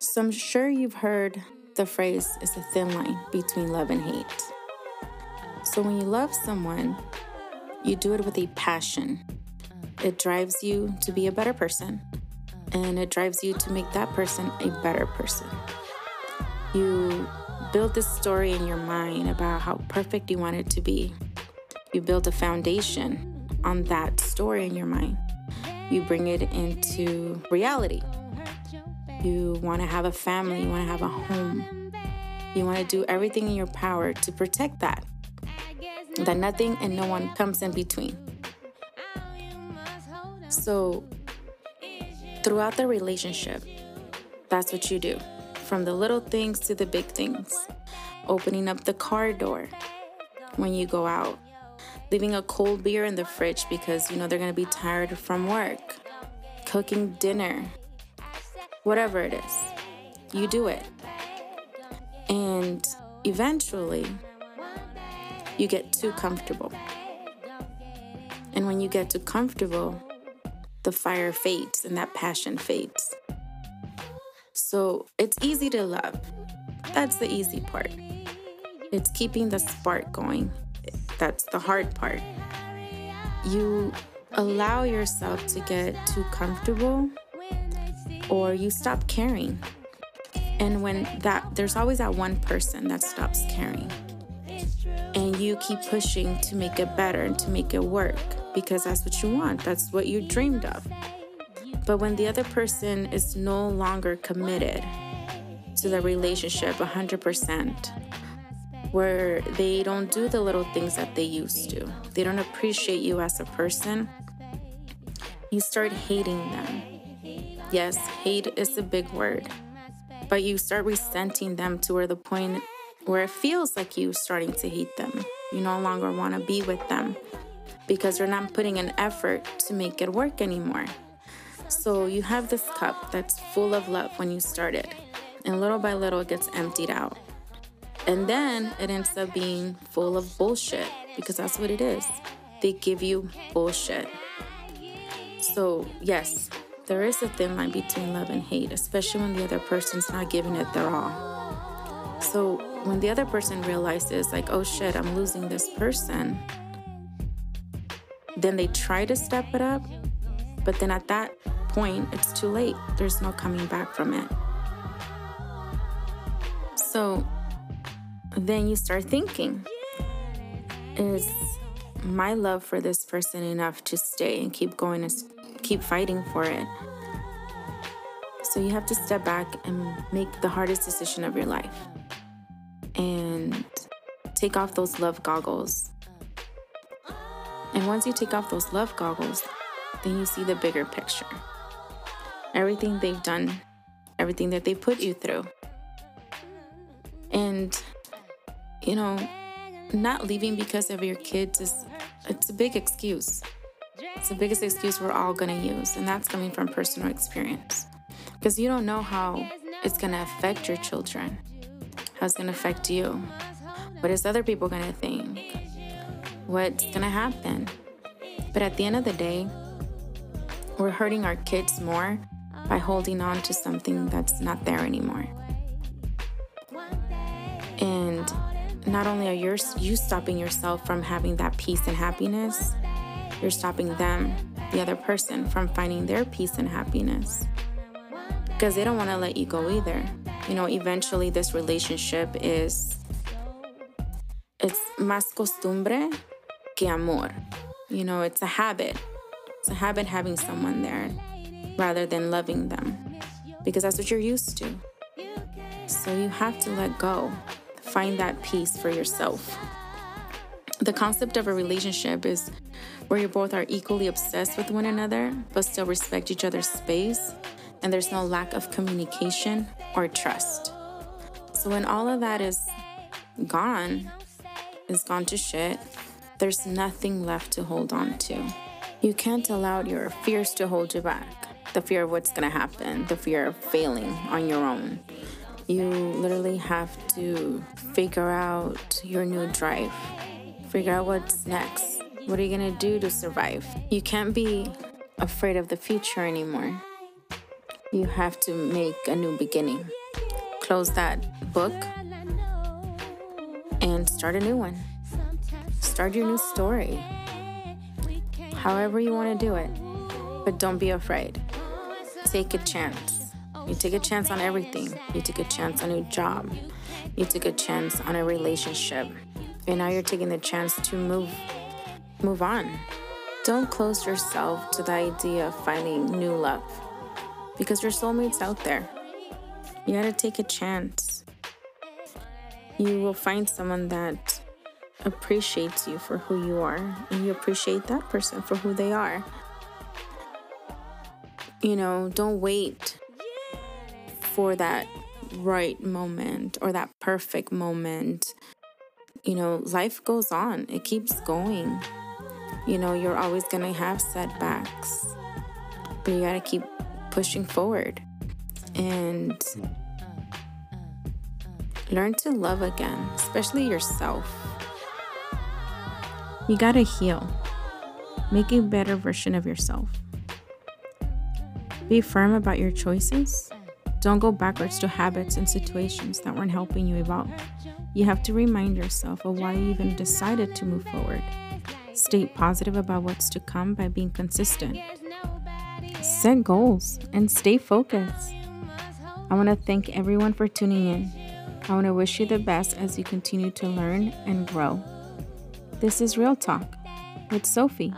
So I'm sure you've heard the phrase, it's a thin line between love and hate. So when you love someone, you do it with a passion. It drives you to be a better person, and it drives you to make that person a better person. You build this story in your mind about how perfect you want it to be. You build a foundation on that story in your mind. You bring it into reality. You want to have a family. You want to have a home. You want to do everything in your power to protect that. That nothing and no one comes in between. So throughout the relationship, that's what you do. From the little things to the big things. Opening up the car door when you go out. Leaving a cold beer in the fridge because you know they're going to be tired from work. Cooking dinner. Whatever it is, you do it. And eventually, you get too comfortable. And when you get too comfortable, the fire fades and that passion fades. So it's easy to love. That's the easy part. It's keeping the spark going. That's the hard part. You allow yourself to get too comfortable, or you stop caring. And when that, there's always that one person that stops caring. And you keep pushing to make it better and to make it work because that's what you want. That's what you dreamed of. But when the other person is no longer committed to the relationship 100%, where they don't do the little things that they used to, they don't appreciate you as a person, you start hating them. Yes, hate is a big word, but you start resenting them to where the point where it feels like you starting to hate them. You no longer want to be with them because they're not putting an effort to make it work anymore. So you have this cup that's full of love when you started, and little by little it gets emptied out. And then it ends up being full of bullshit because that's what it is. They give you bullshit. So yes, there is a thin line between love and hate, especially when the other person's not giving it their all. So when the other person realizes, like, oh shit, I'm losing this person, then they try to step it up, but then at that point, it's too late. There's no coming back from it. So then you start thinking, is my love for this person enough to stay and keep going and keep fighting for it? So you have to step back and make the hardest decision of your life and take off those love goggles. And once you take off those love goggles, then you see the bigger picture. Everything they've done, everything that they put you through. And, you know, not leaving because of your kids it's a big excuse. It's the biggest excuse we're all going to use, and that's coming from personal experience. Because you don't know how it's going to affect your children, how it's going to affect you. What is other people going to think? What's going to happen? But at the end of the day, we're hurting our kids more by holding on to something that's not there anymore. And not only are you stopping yourself from having that peace and happiness, you're stopping them, the other person, from finding their peace and happiness because they don't want to let you go either. You know, eventually this relationship is, it's más costumbre que amor. You know, it's a habit. It's a habit having someone there rather than loving them because that's what you're used to. So you have to let go, find that peace for yourself. The concept of a relationship is where you both are equally obsessed with one another, but still respect each other's space, and there's no lack of communication or trust. So when all of that is gone to shit, there's nothing left to hold on to. You can't allow your fears to hold you back. The fear of what's gonna happen, the fear of failing on your own. You literally have to figure out your new drive, figure out what's next. What are you going to do to survive? You can't be afraid of the future anymore. You have to make a new beginning. Close that book and start a new one. Start your new story. However you want to do it. But don't be afraid. Take a chance. You take a chance on everything. You took a chance on a new job. You took a chance on a relationship. And now you're taking the chance to move on. Don't close yourself to the idea of finding new love, because your soulmate's out there. You gotta take a chance. You will find someone that appreciates you for who you are, and you appreciate that person for who they are. You know, don't wait for that right moment or that perfect moment. You know, life goes on. It keeps going. You know, you're always going to have setbacks. But you got to keep pushing forward. And learn to love again, especially yourself. You got to heal. Make a better version of yourself. Be firm about your choices. Don't go backwards to habits and situations that weren't helping you evolve. You have to remind yourself of why you even decided to move forward. Stay positive about what's to come by being consistent. Set goals and stay focused. I want to thank everyone for tuning in. I want to wish you the best as you continue to learn and grow. This is Real Talk with Sophie.